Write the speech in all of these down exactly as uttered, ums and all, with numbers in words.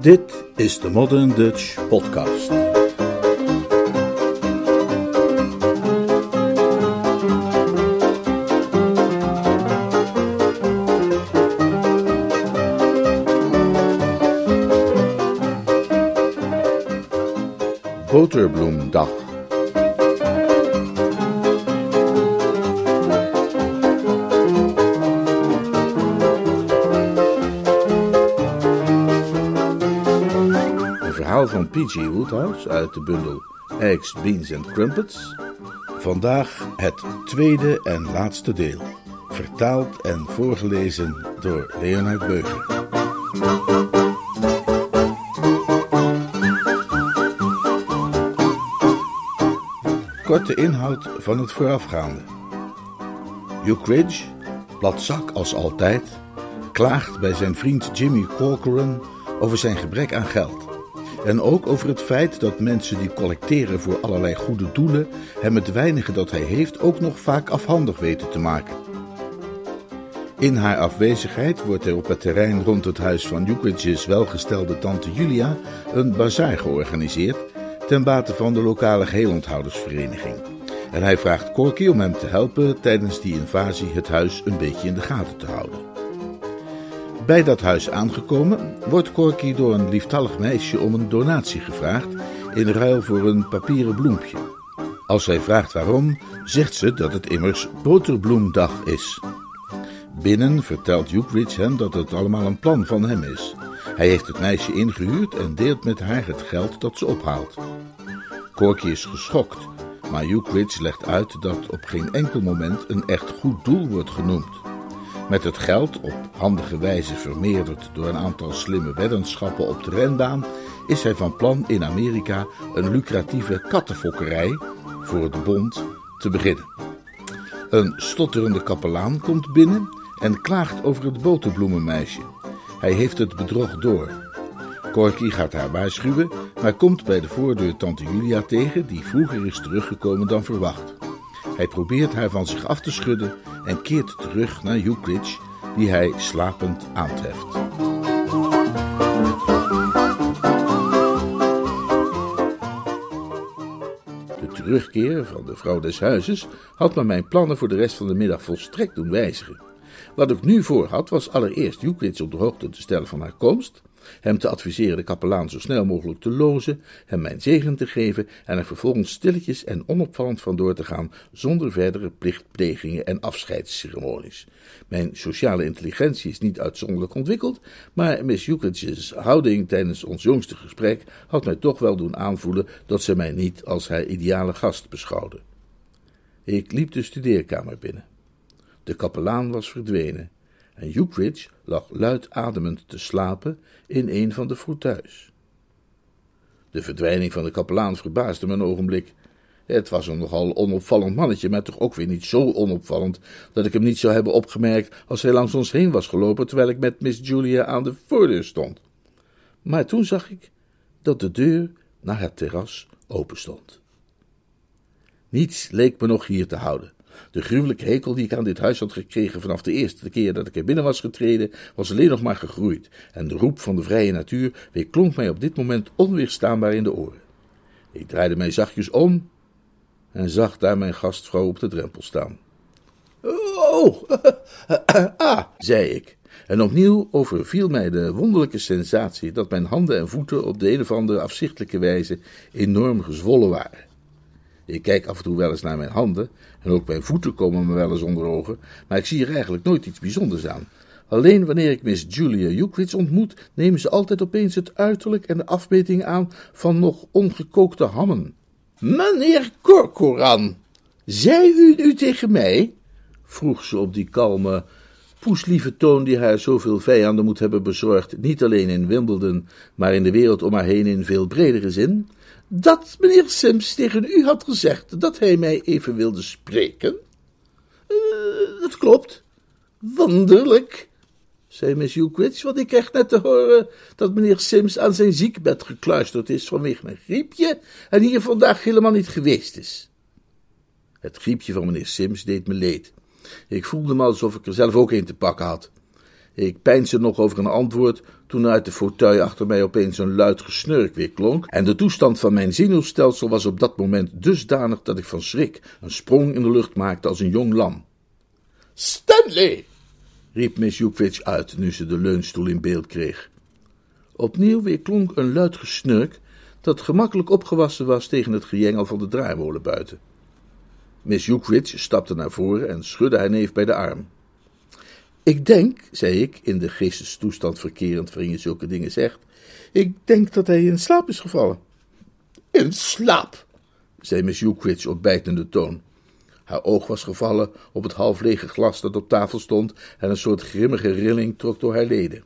Dit is de Modern Dutch Podcast. Boterbloemdag. Van P G Woodhouse uit de bundel Eggs, Beans and Crumpets. Vandaag het tweede en laatste deel. Vertaald en voorgelezen door Leonard Beuger. Korte inhoud van het voorafgaande. Ukridge, platzak als altijd, klaagt bij zijn vriend Jimmy Corcoran over zijn gebrek aan geld. En ook over het feit dat mensen die collecteren voor allerlei goede doelen hem het weinige dat hij heeft ook nog vaak afhandig weten te maken. In haar afwezigheid wordt er op het terrein rond het huis van Ukridge's welgestelde tante Julia een bazaar georganiseerd ten bate van de lokale Geheelonthoudersvereniging. En hij vraagt Corky om hem te helpen tijdens die invasie het huis een beetje in de gaten te houden. Bij dat huis aangekomen wordt Corky door een lieftallig meisje om een donatie gevraagd in ruil voor een papieren bloempje. Als hij vraagt waarom, zegt ze dat het immers Boterbloemdag is. Binnen vertelt Ukridge hem dat het allemaal een plan van hem is. Hij heeft het meisje ingehuurd en deelt met haar het geld dat ze ophaalt. Corky is geschokt, maar Ukridge legt uit dat op geen enkel moment een echt goed doel wordt genoemd. Met het geld, op handige wijze vermeerderd door een aantal slimme weddenschappen op de renbaan, is hij van plan in Amerika een lucratieve kattenfokkerij voor de bond te beginnen. Een stotterende kapelaan komt binnen en klaagt over het boterbloemenmeisje. Hij heeft het bedrog door. Corky gaat haar waarschuwen, maar komt bij de voordeur tante Julia tegen, die vroeger is teruggekomen dan verwacht. Hij probeert haar van zich af te schudden en keert terug naar Ukridge, die hij slapend aantreft. De terugkeer van de vrouw des huizes had me mijn plannen voor de rest van de middag volstrekt doen wijzigen. Wat ik nu voor had, was allereerst Ukridge op de hoogte te stellen van haar komst, hem te adviseren de kapelaan zo snel mogelijk te lozen, hem mijn zegen te geven en er vervolgens stilletjes en onopvallend vandoor te gaan zonder verdere plichtplegingen en afscheidsceremonies. Mijn sociale intelligentie is niet uitzonderlijk ontwikkeld, maar Miss Jukwits' houding tijdens ons jongste gesprek had mij toch wel doen aanvoelen dat ze mij niet als haar ideale gast beschouwde. Ik liep de studeerkamer binnen. De kapelaan was verdwenen en Ukridge lag luidademend te slapen in een van de fauteuils. De verdwijning van de kapelaan verbaasde me een ogenblik. Het was een nogal onopvallend mannetje, maar toch ook weer niet zo onopvallend dat ik hem niet zou hebben opgemerkt als hij langs ons heen was gelopen terwijl ik met Miss Julia aan de voordeur stond. Maar toen zag ik dat de deur naar het terras open stond. Niets leek me nog hier te houden. De gruwelijke hekel die ik aan dit huis had gekregen vanaf de eerste keer dat ik er binnen was getreden, was alleen nog maar gegroeid, en de roep van de vrije natuur weerklonk mij op dit moment onweerstaanbaar in de oren. Ik draaide mij zachtjes om en zag daar mijn gastvrouw op de drempel staan. Oh, ah, zei ik, en opnieuw overviel mij de wonderlijke sensatie dat mijn handen en voeten op de een of andere afzichtelijke wijze enorm gezwollen waren. Ik kijk af en toe wel eens naar mijn handen, en ook mijn voeten komen me wel eens onder ogen, maar ik zie er eigenlijk nooit iets bijzonders aan. Alleen wanneer ik Miss Julia Jukwits ontmoet, nemen ze altijd opeens het uiterlijk en de afmeting aan van nog ongekookte hammen. Meneer Corcoran, zei u nu tegen mij? Vroeg ze op die kalme, poeslieve toon die haar zoveel vijanden moet hebben bezorgd, niet alleen in Wimbledon, maar in de wereld om haar heen in veel bredere zin. Dat meneer Sims tegen u had gezegd dat hij mij even wilde spreken. Uh, dat klopt. Wonderlijk, zei miss Jukwits, want ik kreeg net te horen dat meneer Sims aan zijn ziekbed gekluisterd is vanwege een griepje en hier vandaag helemaal niet geweest is. Het griepje van meneer Sims deed me leed. Ik voelde me alsof ik er zelf ook een te pakken had. Ik peinsde nog over een antwoord toen uit de fauteuil achter mij opeens een luid gesnurk weer klonk en de toestand van mijn zenuwstelsel was op dat moment dusdanig dat ik van schrik een sprong in de lucht maakte als een jong lam. Stanley! Riep Miss Jukwits uit nu ze de leunstoel in beeld kreeg. Opnieuw weer klonk een luid gesnurk dat gemakkelijk opgewassen was tegen het gejengel van de draaimolen buiten. Miss Jukwits stapte naar voren en schudde haar neef bij de arm. Ik denk, zei ik, in de geestestoestand verkerend waarin je zulke dingen zegt, ik denk dat hij in slaap is gevallen. In slaap, zei Miss Jukwits op bijtende toon. Haar oog was gevallen op het half lege glas dat op tafel stond en een soort grimmige rilling trok door haar leden.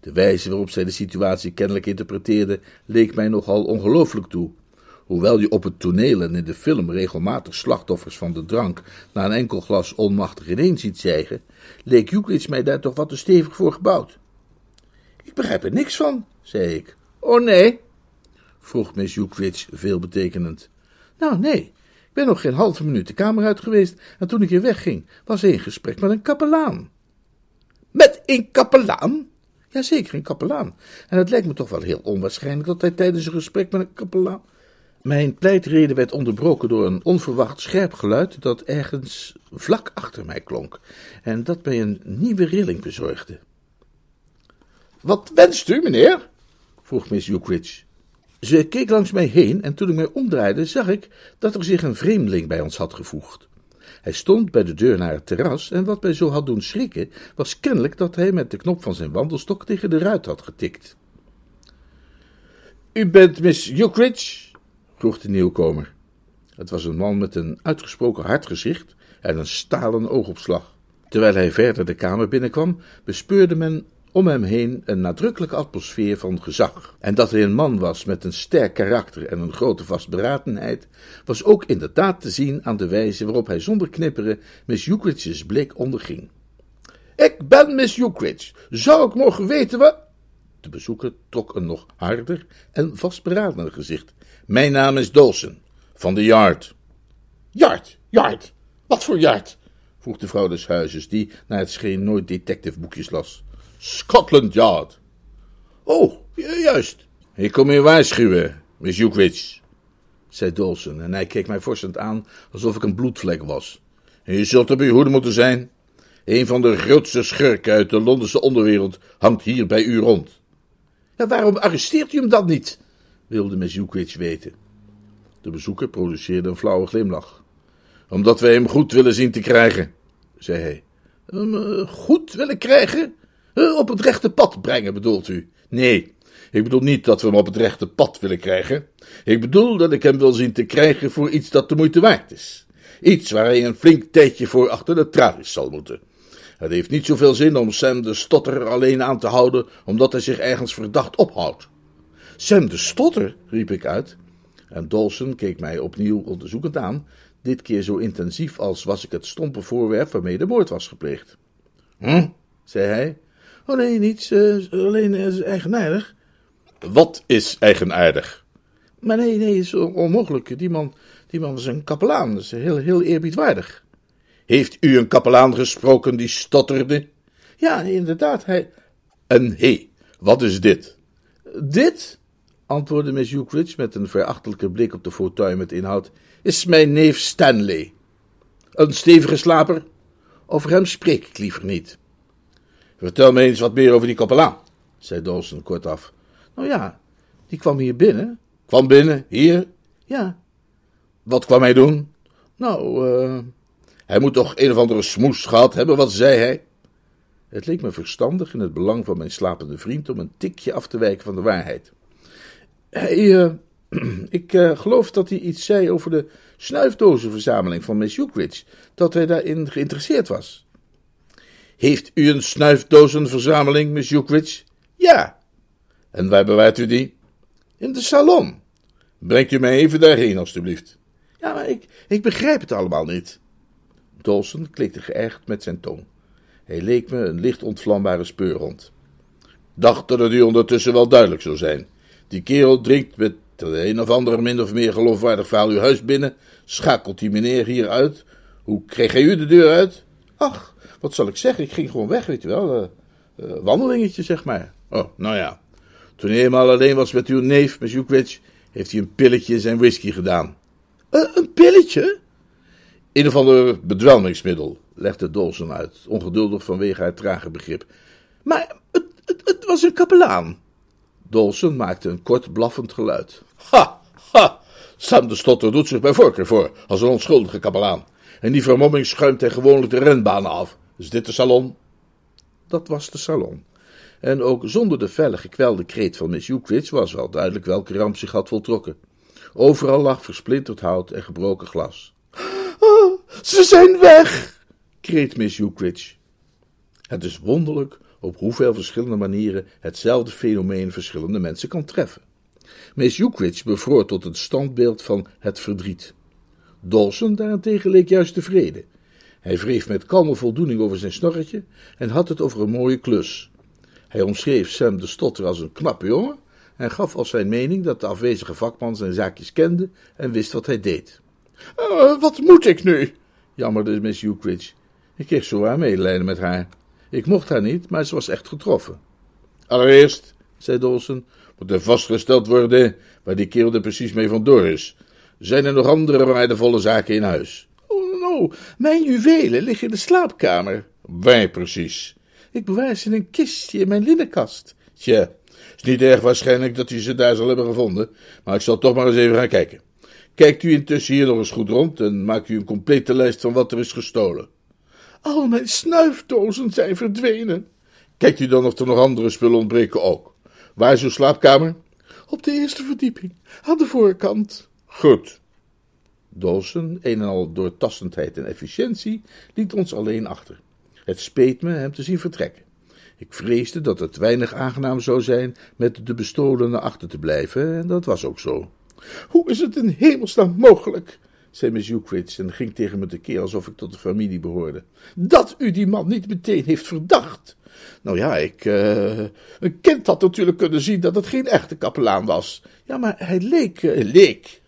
De wijze waarop zij de situatie kennelijk interpreteerde leek mij nogal ongelooflijk toe. Hoewel je op het toneel en in de film regelmatig slachtoffers van de drank na een enkel glas onmachtig ineen ziet zijgen, leek Jukwits mij daar toch wat te stevig voor gebouwd. Ik begrijp er niks van, zei ik. Oh nee, vroeg Miss Jukwits veelbetekenend. Nou nee, ik ben nog geen halve minuut de kamer uit geweest en toen ik hier wegging was hij in gesprek met een kapelaan. Met een kapelaan? Jazeker, een kapelaan. En het lijkt me toch wel heel onwaarschijnlijk dat hij tijdens een gesprek met een kapelaan... Mijn pleitrede werd onderbroken door een onverwacht scherp geluid dat ergens vlak achter mij klonk en dat mij een nieuwe rilling bezorgde. Wat wenst u, meneer? Vroeg Miss Jukwits. Ze keek langs mij heen en toen ik mij omdraaide zag ik dat er zich een vreemdeling bij ons had gevoegd. Hij stond bij de deur naar het terras en wat mij zo had doen schrikken was kennelijk dat hij met de knop van zijn wandelstok tegen de ruit had getikt. U bent Miss Jukwits? Vroeg de nieuwkomer. Het was een man met een uitgesproken hard gezicht en een stalen oogopslag. Terwijl hij verder de kamer binnenkwam, bespeurde men om hem heen een nadrukkelijke atmosfeer van gezag. En dat hij een man was met een sterk karakter en een grote vastberadenheid, was ook inderdaad te zien aan de wijze waarop hij zonder knipperen Miss Jukwits' blik onderging. Ik ben Miss Jukwits. Zou ik mogen weten wat... De bezoeker trok een nog harder en vastberadener gezicht. Mijn naam is Dawson, van de Yard. Yard, Yard, wat voor Yard? Vroeg de vrouw des huizes, die naar het scheen nooit detectiveboekjes las. Scotland Yard. Oh, juist. Ik kom u waarschuwen, Miss Jukwits, zei Dawson, en hij keek mij vorsend aan alsof ik een bloedvlek was. U zult op uw hoede moeten zijn. Een van de grootste schurken uit de Londense onderwereld hangt hier bij u rond. En waarom arresteert u hem dan niet? Wilde Miss Jukwits weten. De bezoeker produceerde een flauwe glimlach. Omdat wij hem goed willen zien te krijgen, zei hij. Um, goed willen krijgen? Uh, op het rechte pad brengen, bedoelt u? Nee, ik bedoel niet dat we hem op het rechte pad willen krijgen. Ik bedoel dat ik hem wil zien te krijgen voor iets dat de moeite waard is. Iets waar hij een flink tijdje voor achter de tralies zal moeten. Het heeft niet zoveel zin om Sam de Stotter alleen aan te houden, omdat hij zich ergens verdacht ophoudt. Sam de Stotter, riep ik uit, en Dawson keek mij opnieuw onderzoekend aan, dit keer zo intensief als was ik het stompe voorwerp waarmee de moord was gepleegd. Hm, zei hij. Oh nee, niets, uh, alleen uh, eigenaardig. Wat is eigenaardig? Maar nee, nee, het is onmogelijk, die man, die man was een kapelaan, dat is heel, heel eerbiedwaardig. Heeft u een kapelaan gesproken die stotterde? Ja, inderdaad, hij... En hé, hey, wat is dit? Dit... antwoordde Miss Jukwits met een verachtelijke blik op de fauteuil met inhoud, is mijn neef Stanley. Een stevige slaper? Over hem spreek ik liever niet. Vertel me eens wat meer over die kapelaan, zei Dawson kortaf. Nou ja, die kwam hier binnen. Kwam binnen, hier? Ja. Wat kwam hij doen? Nou, uh... hij moet toch een of andere smoes gehad hebben, wat zei hij? Het leek me verstandig in het belang van mijn slapende vriend om een tikje af te wijken van de waarheid. Hij, uh, ik uh, geloof dat hij iets zei over de snuifdozenverzameling van Miss Jukwits, dat hij daarin geïnteresseerd was. Heeft u een snuifdozenverzameling, Miss Jukwits? Ja. En waar bewaart u die? In de salon. Brengt u mij even daarheen, alstublieft. Ja, maar ik, ik begrijp het allemaal niet. Dawson klikte geërgerd met zijn tong. Hij leek me een licht ontvlambare speurhond. Dacht dat het u ondertussen wel duidelijk zou zijn. Die kerel drinkt met de een of andere min of meer geloofwaardig verhaal uw huis binnen, schakelt die meneer hier uit. Hoe kreeg hij u de deur uit? Ach, wat zal ik zeggen, ik ging gewoon weg, weet u wel. uh, wandelingetje, zeg maar. Oh, nou ja. Toen hij eenmaal alleen was met uw neef, Meshukwitsch, heeft hij een pilletje in zijn whisky gedaan. Uh, een pilletje? Een of ander bedwelmingsmiddel, legde Dawson uit, ongeduldig vanwege haar trage begrip. Maar het, het, het was een kapelaan. Dawson maakte een kort blaffend geluid. Ha, ha, Sam de Stotter doet zich bij voorkeur voor, als een onschuldige kapelaan. En die vermomming schuimt hij gewoonlijk de renbanen af. Is dit de salon? Dat was de salon. En ook zonder de felle gekwelde kreet van Miss Jukwits was wel duidelijk welke ramp zich had voltrokken. Overal lag versplinterd hout en gebroken glas. Oh, ze zijn weg, kreet Miss Jukwits. Het is wonderlijk op hoeveel verschillende manieren hetzelfde fenomeen verschillende mensen kan treffen. Miss Jukwits bevroor tot het standbeeld van het verdriet. Dawson daarentegen leek juist tevreden. Hij wreef met kalme voldoening over zijn snorretje en had het over een mooie klus. Hij omschreef Sam de Stotter als een knappe jongen en gaf als zijn mening dat de afwezige vakman zijn zaakjes kende en wist wat hij deed. Uh, wat moet ik nu? Jammerde Miss Ukridge. Ik kreeg zowaar medelijden met haar. Ik mocht haar niet, maar ze was echt getroffen. Allereerst, zei Dawson, moet er vastgesteld worden waar die kerel er precies mee vandoor is. Zijn er nog andere waardevolle zaken in huis? Oh, no, mijn juwelen liggen in de slaapkamer. Wij precies. Ik bewaar ze in een kistje in mijn linnenkast. Tja, het is niet erg waarschijnlijk dat u ze daar zal hebben gevonden, maar ik zal toch maar eens even gaan kijken. Kijkt u intussen hier nog eens goed rond en maakt u een complete lijst van wat er is gestolen. Al mijn snuifdozen zijn verdwenen. Kijkt u dan of er nog andere spullen ontbreken ook. Waar is uw slaapkamer? Op de eerste verdieping, aan de voorkant. Goed. Dawson, een en al door tastendheid en efficiëntie, liet ons alleen achter. Het speet me hem te zien vertrekken. Ik vreesde dat het weinig aangenaam zou zijn met de bestolene achter te blijven, en dat was ook zo. Hoe is het in hemelsnaam mogelijk, zei Miss Ukridge en ging tegen me tekeer alsof ik tot de familie behoorde, dat u die man niet meteen heeft verdacht. Nou ja, ik, uh, een kind had natuurlijk kunnen zien dat het geen echte kapelaan was. Ja, maar hij leek, uh, leek.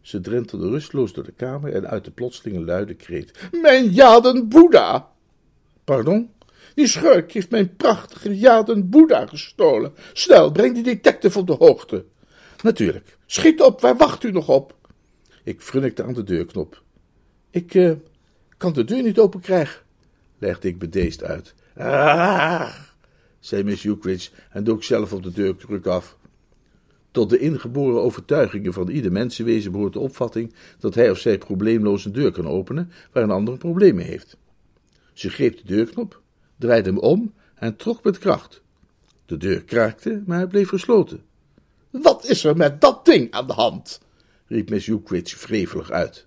Ze drentelde rusteloos door de kamer en uit de plotselinge luide kreet. Mijn jaden Boeddha! Pardon? Die schurk heeft mijn prachtige jaden Boeddha gestolen. Snel, breng die detective op de hoogte. Natuurlijk. Schiet op, waar wacht u nog op? Ik frunnikte aan de deurknop. Ik uh, kan de deur niet open krijgen, legde ik bedeesd uit. Ah, zei Miss Ukridge en dook zelf op de deurkruk af. Tot de ingeboren overtuigingen van ieder mensenwezen behoort de opvatting dat hij of zij probleemloos een deur kan openen waar een ander een probleem mee heeft. Ze greep de deurknop, draaide hem om en trok met kracht. De deur kraakte, maar hij bleef gesloten. Wat is er met dat ding aan de hand? Riep Miss Ukridge wrevelig uit.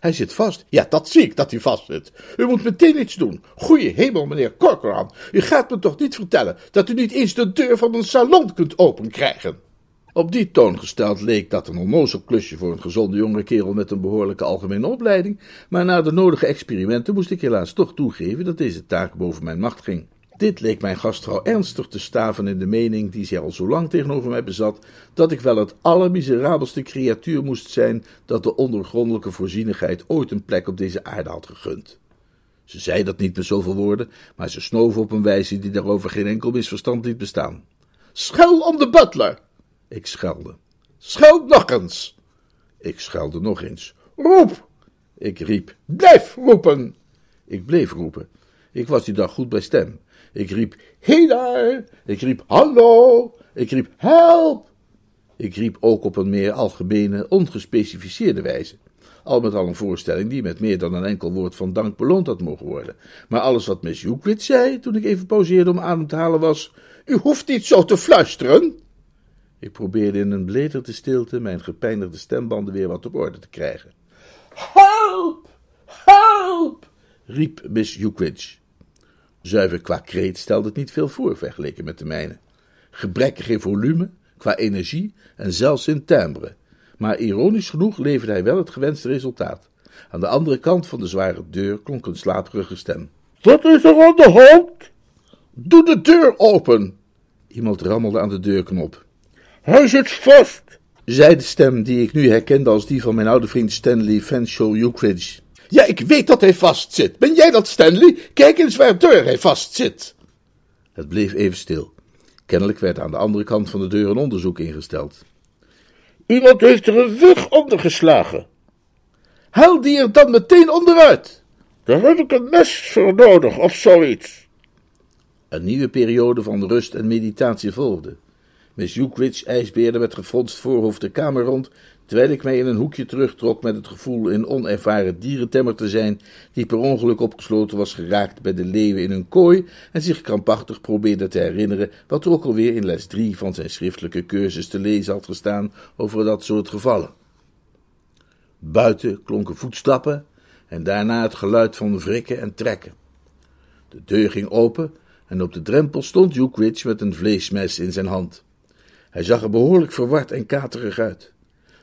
Hij zit vast. Ja, dat zie ik, dat hij vast zit. U moet meteen iets doen. Goeie hemel, meneer Corcoran. U gaat me toch niet vertellen dat u niet eens de deur van een salon kunt openkrijgen? Op die toon gesteld leek dat een onnozel klusje voor een gezonde jonge kerel met een behoorlijke algemene opleiding, maar na de nodige experimenten moest ik helaas toch toegeven dat deze taak boven mijn macht ging. Dit leek mijn gastvrouw ernstig te staven in de mening die zij al zo lang tegenover mij bezat, dat ik wel het allermiserabelste creatuur moest zijn dat de ondergrondelijke voorzienigheid ooit een plek op deze aarde had gegund. Ze zei dat niet met zoveel woorden, maar ze snoof op een wijze die daarover geen enkel misverstand liet bestaan. Schel om de butler! Ik schelde. Scheld nog eens! Ik schelde nog eens. Roep! Ik riep. Blijf roepen! Ik bleef roepen. Ik was die dag goed bij stem. Ik riep, hey daar, ik riep, hallo, ik riep, help. Ik riep ook op een meer algemene, ongespecificeerde wijze. Al met al een voorstelling die met meer dan een enkel woord van dank beloond had mogen worden. Maar alles wat Miss Jukwits zei, toen ik even pauzeerde om adem te halen, was, u hoeft niet zo te fluisteren. Ik probeerde in een blederde stilte mijn gepijnigde stembanden weer wat op orde te krijgen. Help, help, riep Miss Jukwits. Zuiver qua kreet stelde het niet veel voor, vergeleken met de mijne. Gebrekkig in volume, qua energie en zelfs in timbre. Maar ironisch genoeg leverde hij wel het gewenste resultaat. Aan de andere kant van de zware deur klonk een slaperige stem. Wat is er aan de hand? Doe de deur open! Iemand rammelde aan de deurknop. Hij zit vast! Zei de stem die ik nu herkende als die van mijn oude vriend Stanley Fanshawe-Ukridge. Ja, ik weet dat hij vastzit. Ben jij dat, Stanley? Kijk eens waar de deur hij vastzit. Het bleef even stil. Kennelijk werd aan de andere kant van de deur een onderzoek ingesteld. Iemand heeft er een wig onder geslagen. Haal die er dan meteen onderuit. Daar heb ik een mes voor nodig of zoiets. Een nieuwe periode van rust en meditatie volgde. Miss Jukwits ijsbeerde met gefronst voorhoofd de kamer rond, terwijl ik mij in een hoekje terugtrok met het gevoel een onervaren dierentemmer te zijn, die per ongeluk opgesloten was geraakt bij de leeuwen in een kooi en zich krampachtig probeerde te herinneren wat er ook alweer in les drie van zijn schriftelijke cursus te lezen had gestaan over dat soort gevallen. Buiten klonken voetstappen en daarna het geluid van wrikken en trekken. De deur ging open en op de drempel stond Ukridge met een vleesmes in zijn hand. Hij zag er behoorlijk verward en katerig uit.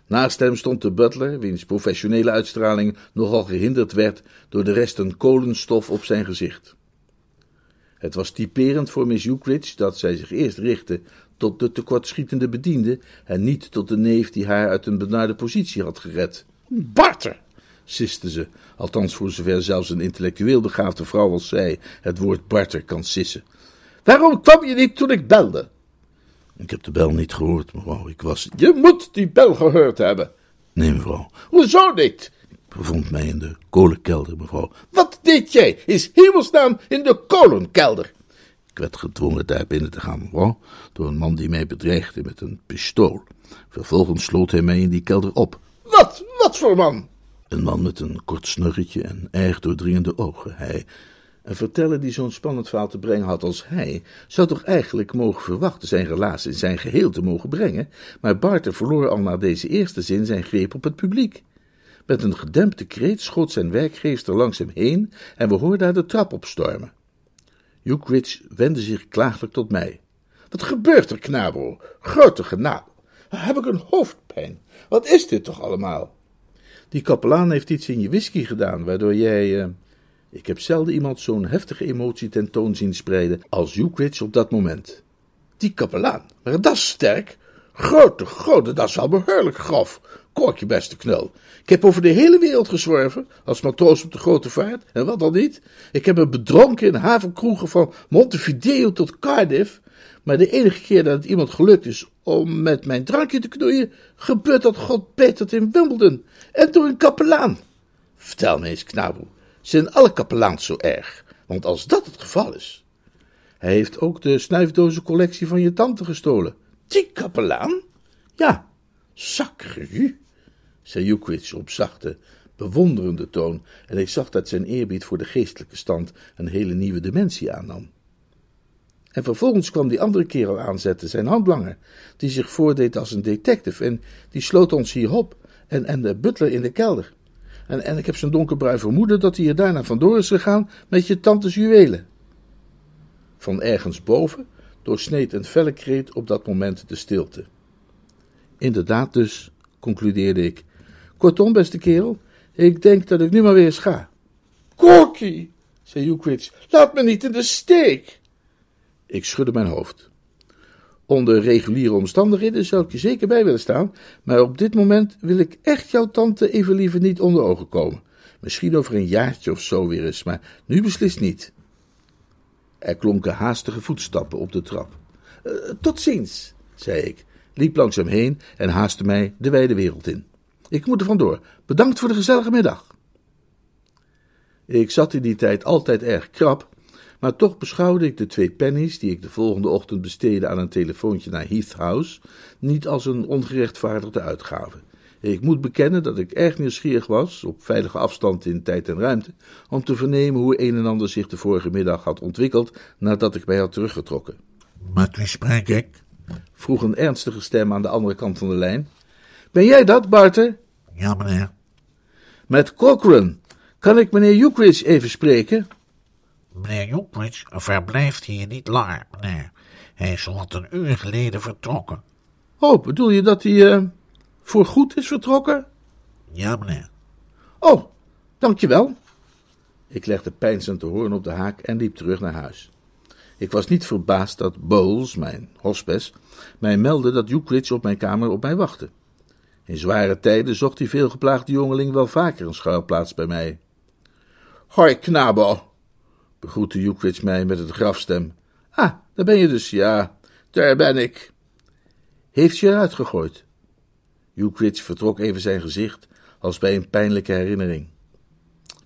Naast hem stond de butler, wiens professionele uitstraling nogal gehinderd werd door de resten kolenstof op zijn gezicht. Het was typerend voor Miss Ukridge dat zij zich eerst richtte tot de tekortschietende bediende en niet tot de neef die haar uit een benarde positie had gered. Barter, siste ze, althans voor zover zelfs een intellectueel begaafde vrouw als zij het woord barter kan sissen. Waarom kwam je niet toen ik belde? Ik heb de bel niet gehoord, mevrouw. Ik was... Je moet die bel gehoord hebben. Nee, mevrouw. Hoezo niet? Ik bevond mij in de kolenkelder, mevrouw. Wat deed jij, is hemelsnaam, in de kolenkelder? Ik werd gedwongen daar binnen te gaan, mevrouw, door een man die mij bedreigde met een pistool. Vervolgens sloot hij mij in die kelder op. Wat? Wat voor man? Een man met een kort snurretje en erg doordringende ogen. Hij... Een verteller die zo'n spannend verhaal te brengen had als hij, zou toch eigenlijk mogen verwachten zijn relaas in zijn geheel te mogen brengen, maar Barter verloor al na deze eerste zin zijn greep op het publiek. Met een gedempte kreet schoot zijn werkgeefster langs hem heen en we hoorden haar de trap opstormen. Ukridge wendde zich klaaglijk tot mij. Wat gebeurt er, knabel? Grote genade. Heb ik een hoofdpijn? Wat is dit toch allemaal? Die kapelaan heeft iets in je whisky gedaan, waardoor jij... Eh... Ik heb zelden iemand zo'n heftige emotie tentoon zien spreiden als Ukridge op dat moment. Die kapelaan, maar dat is sterk. Grote goden, dat is wel behoorlijk grof. Corky, beste knul. Ik heb over de hele wereld gezworven, als matroos op de grote vaart, en wat dan niet. Ik heb me bedronken in havenkroegen van Montevideo tot Cardiff. Maar de enige keer dat het iemand gelukt is om met mijn drankje te knoeien, gebeurt dat God betert in Wimbledon en door een kapelaan. Vertel me eens, knabel. Zijn alle kapelaans zo erg, want als dat het geval is... Hij heeft ook de snuifdozencollectie van je tante gestolen. Die kapelaan? Ja, sacru, zei Ukridge op zachte, bewonderende toon, en ik zag dat zijn eerbied voor de geestelijke stand een hele nieuwe dimensie aannam. En vervolgens kwam die andere kerel aanzetten, zijn handlanger, die zich voordeed als een detective, en die sloot ons hier op, en, en de butler in de kelder. En, en ik heb zijn donkerbruin vermoeden dat hij er daarna vandoor is gegaan met je tantes juwelen. Van ergens boven doorsneed een felle kreet op dat moment de stilte. Inderdaad dus, concludeerde ik. Kortom, beste kerel, ik denk dat ik nu maar weer eens ga. Corky, zei Ukridge, laat me niet in de steek. Ik schudde mijn hoofd. Onder reguliere omstandigheden zou ik je zeker bij willen staan, maar op dit moment wil ik echt jouw tante even liever niet onder ogen komen. Misschien over een jaartje of zo weer eens, maar nu beslist niet. Er klonken haastige voetstappen op de trap. Uh, tot ziens, zei ik, liep langzaam heen en haastte mij de wijde wereld in. Ik moet er vandoor. Bedankt voor de gezellige middag. Ik zat in die tijd altijd erg krap, maar toch beschouwde ik de twee pennies die ik de volgende ochtend besteedde aan een telefoontje naar Heath House niet als een ongerechtvaardigde uitgave. Ik moet bekennen dat ik erg nieuwsgierig was, op veilige afstand in tijd en ruimte, om te vernemen hoe een en ander zich de vorige middag had ontwikkeld nadat ik mij had teruggetrokken. Met wie spreek ik? Vroeg een ernstige stem aan de andere kant van de lijn. Ben jij dat, Barter? Ja, meneer. Met Corcoran. Kan ik meneer Ukridge even spreken? Meneer Ukridge verblijft hier niet langer, meneer. Hij is rond een uur geleden vertrokken. Oh, bedoel je dat hij uh, voorgoed is vertrokken? Ja, meneer. Oh, dankjewel. Ik legde peinzend de hoorn op de haak en liep terug naar huis. Ik was niet verbaasd dat Bowles, mijn hospes, mij meldde dat Ukridge op mijn kamer op mij wachtte. In zware tijden zocht die veelgeplaagde jongeling wel vaker een schuilplaats bij mij. Hoi, knabel. Groette Ukridge mij met een grafstem, Ah, daar ben je dus, ja, daar ben ik. Heeft je eruit gegooid? Ukridge vertrok even zijn gezicht, als bij een pijnlijke herinnering.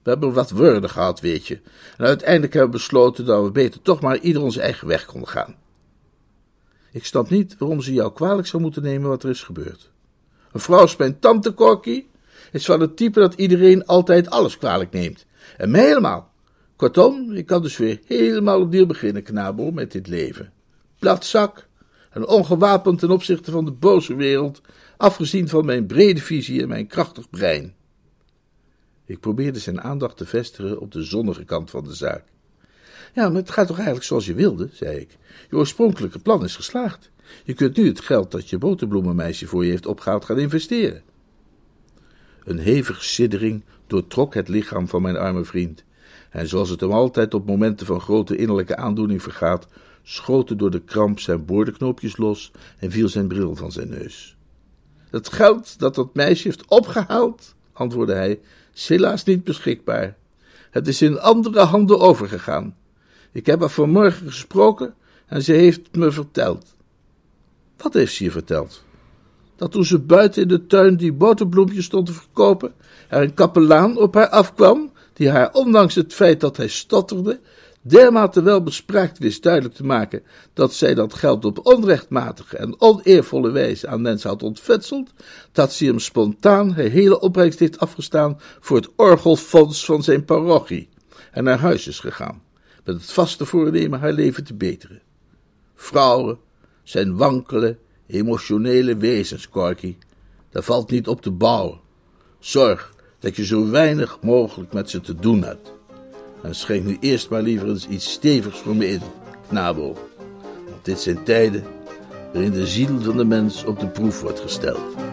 We hebben wat woorden gehad, weet je, en uiteindelijk hebben we besloten dat we beter toch maar ieder ons eigen weg konden gaan. Ik snap niet waarom ze jou kwalijk zou moeten nemen wat er is gebeurd. Een vrouw als mijn tante Corky is van het type dat iedereen altijd alles kwalijk neemt. En mij helemaal. Kortom, ik kan dus weer helemaal opnieuw beginnen, knabel, met dit leven. Platzak en ongewapend ten opzichte van de boze wereld, afgezien van mijn brede visie en mijn krachtig brein. Ik probeerde zijn aandacht te vestigen op de zonnige kant van de zaak. Ja, maar het gaat toch eigenlijk zoals je wilde, zei ik. Je oorspronkelijke plan is geslaagd. Je kunt nu het geld dat je boterbloemenmeisje voor je heeft opgehaald gaan investeren. Een hevige siddering doortrok het lichaam van mijn arme vriend. En zoals het hem altijd op momenten van grote innerlijke aandoening vergaat, schoten door de kramp zijn boordenknoopjes los en viel zijn bril van zijn neus. Het geld dat dat meisje heeft opgehaald, antwoordde hij, is helaas niet beschikbaar. Het is in andere handen overgegaan. Ik heb haar vanmorgen gesproken en ze heeft me verteld. Wat heeft ze je verteld? Dat toen ze buiten in de tuin die boterbloempjes stond te verkopen, er een kapelaan op haar afkwam, die haar, ondanks het feit dat hij stotterde, dermate wel bespraakt wist duidelijk te maken dat zij dat geld op onrechtmatige en oneervolle wijze aan mensen had ontfutseld, dat ze hem spontaan haar hele opbrengst heeft afgestaan voor het orgelfonds van zijn parochie en naar huis is gegaan, met het vaste voornemen haar leven te beteren. Vrouwen zijn wankele, emotionele wezens, Corky. Daar valt niet op te bouwen. Zorg dat je zo weinig mogelijk met ze te doen hebt. En schenk nu eerst maar liever eens iets stevigs voor me in, knabel. Want dit zijn tijden waarin de ziel van de mens op de proef wordt gesteld.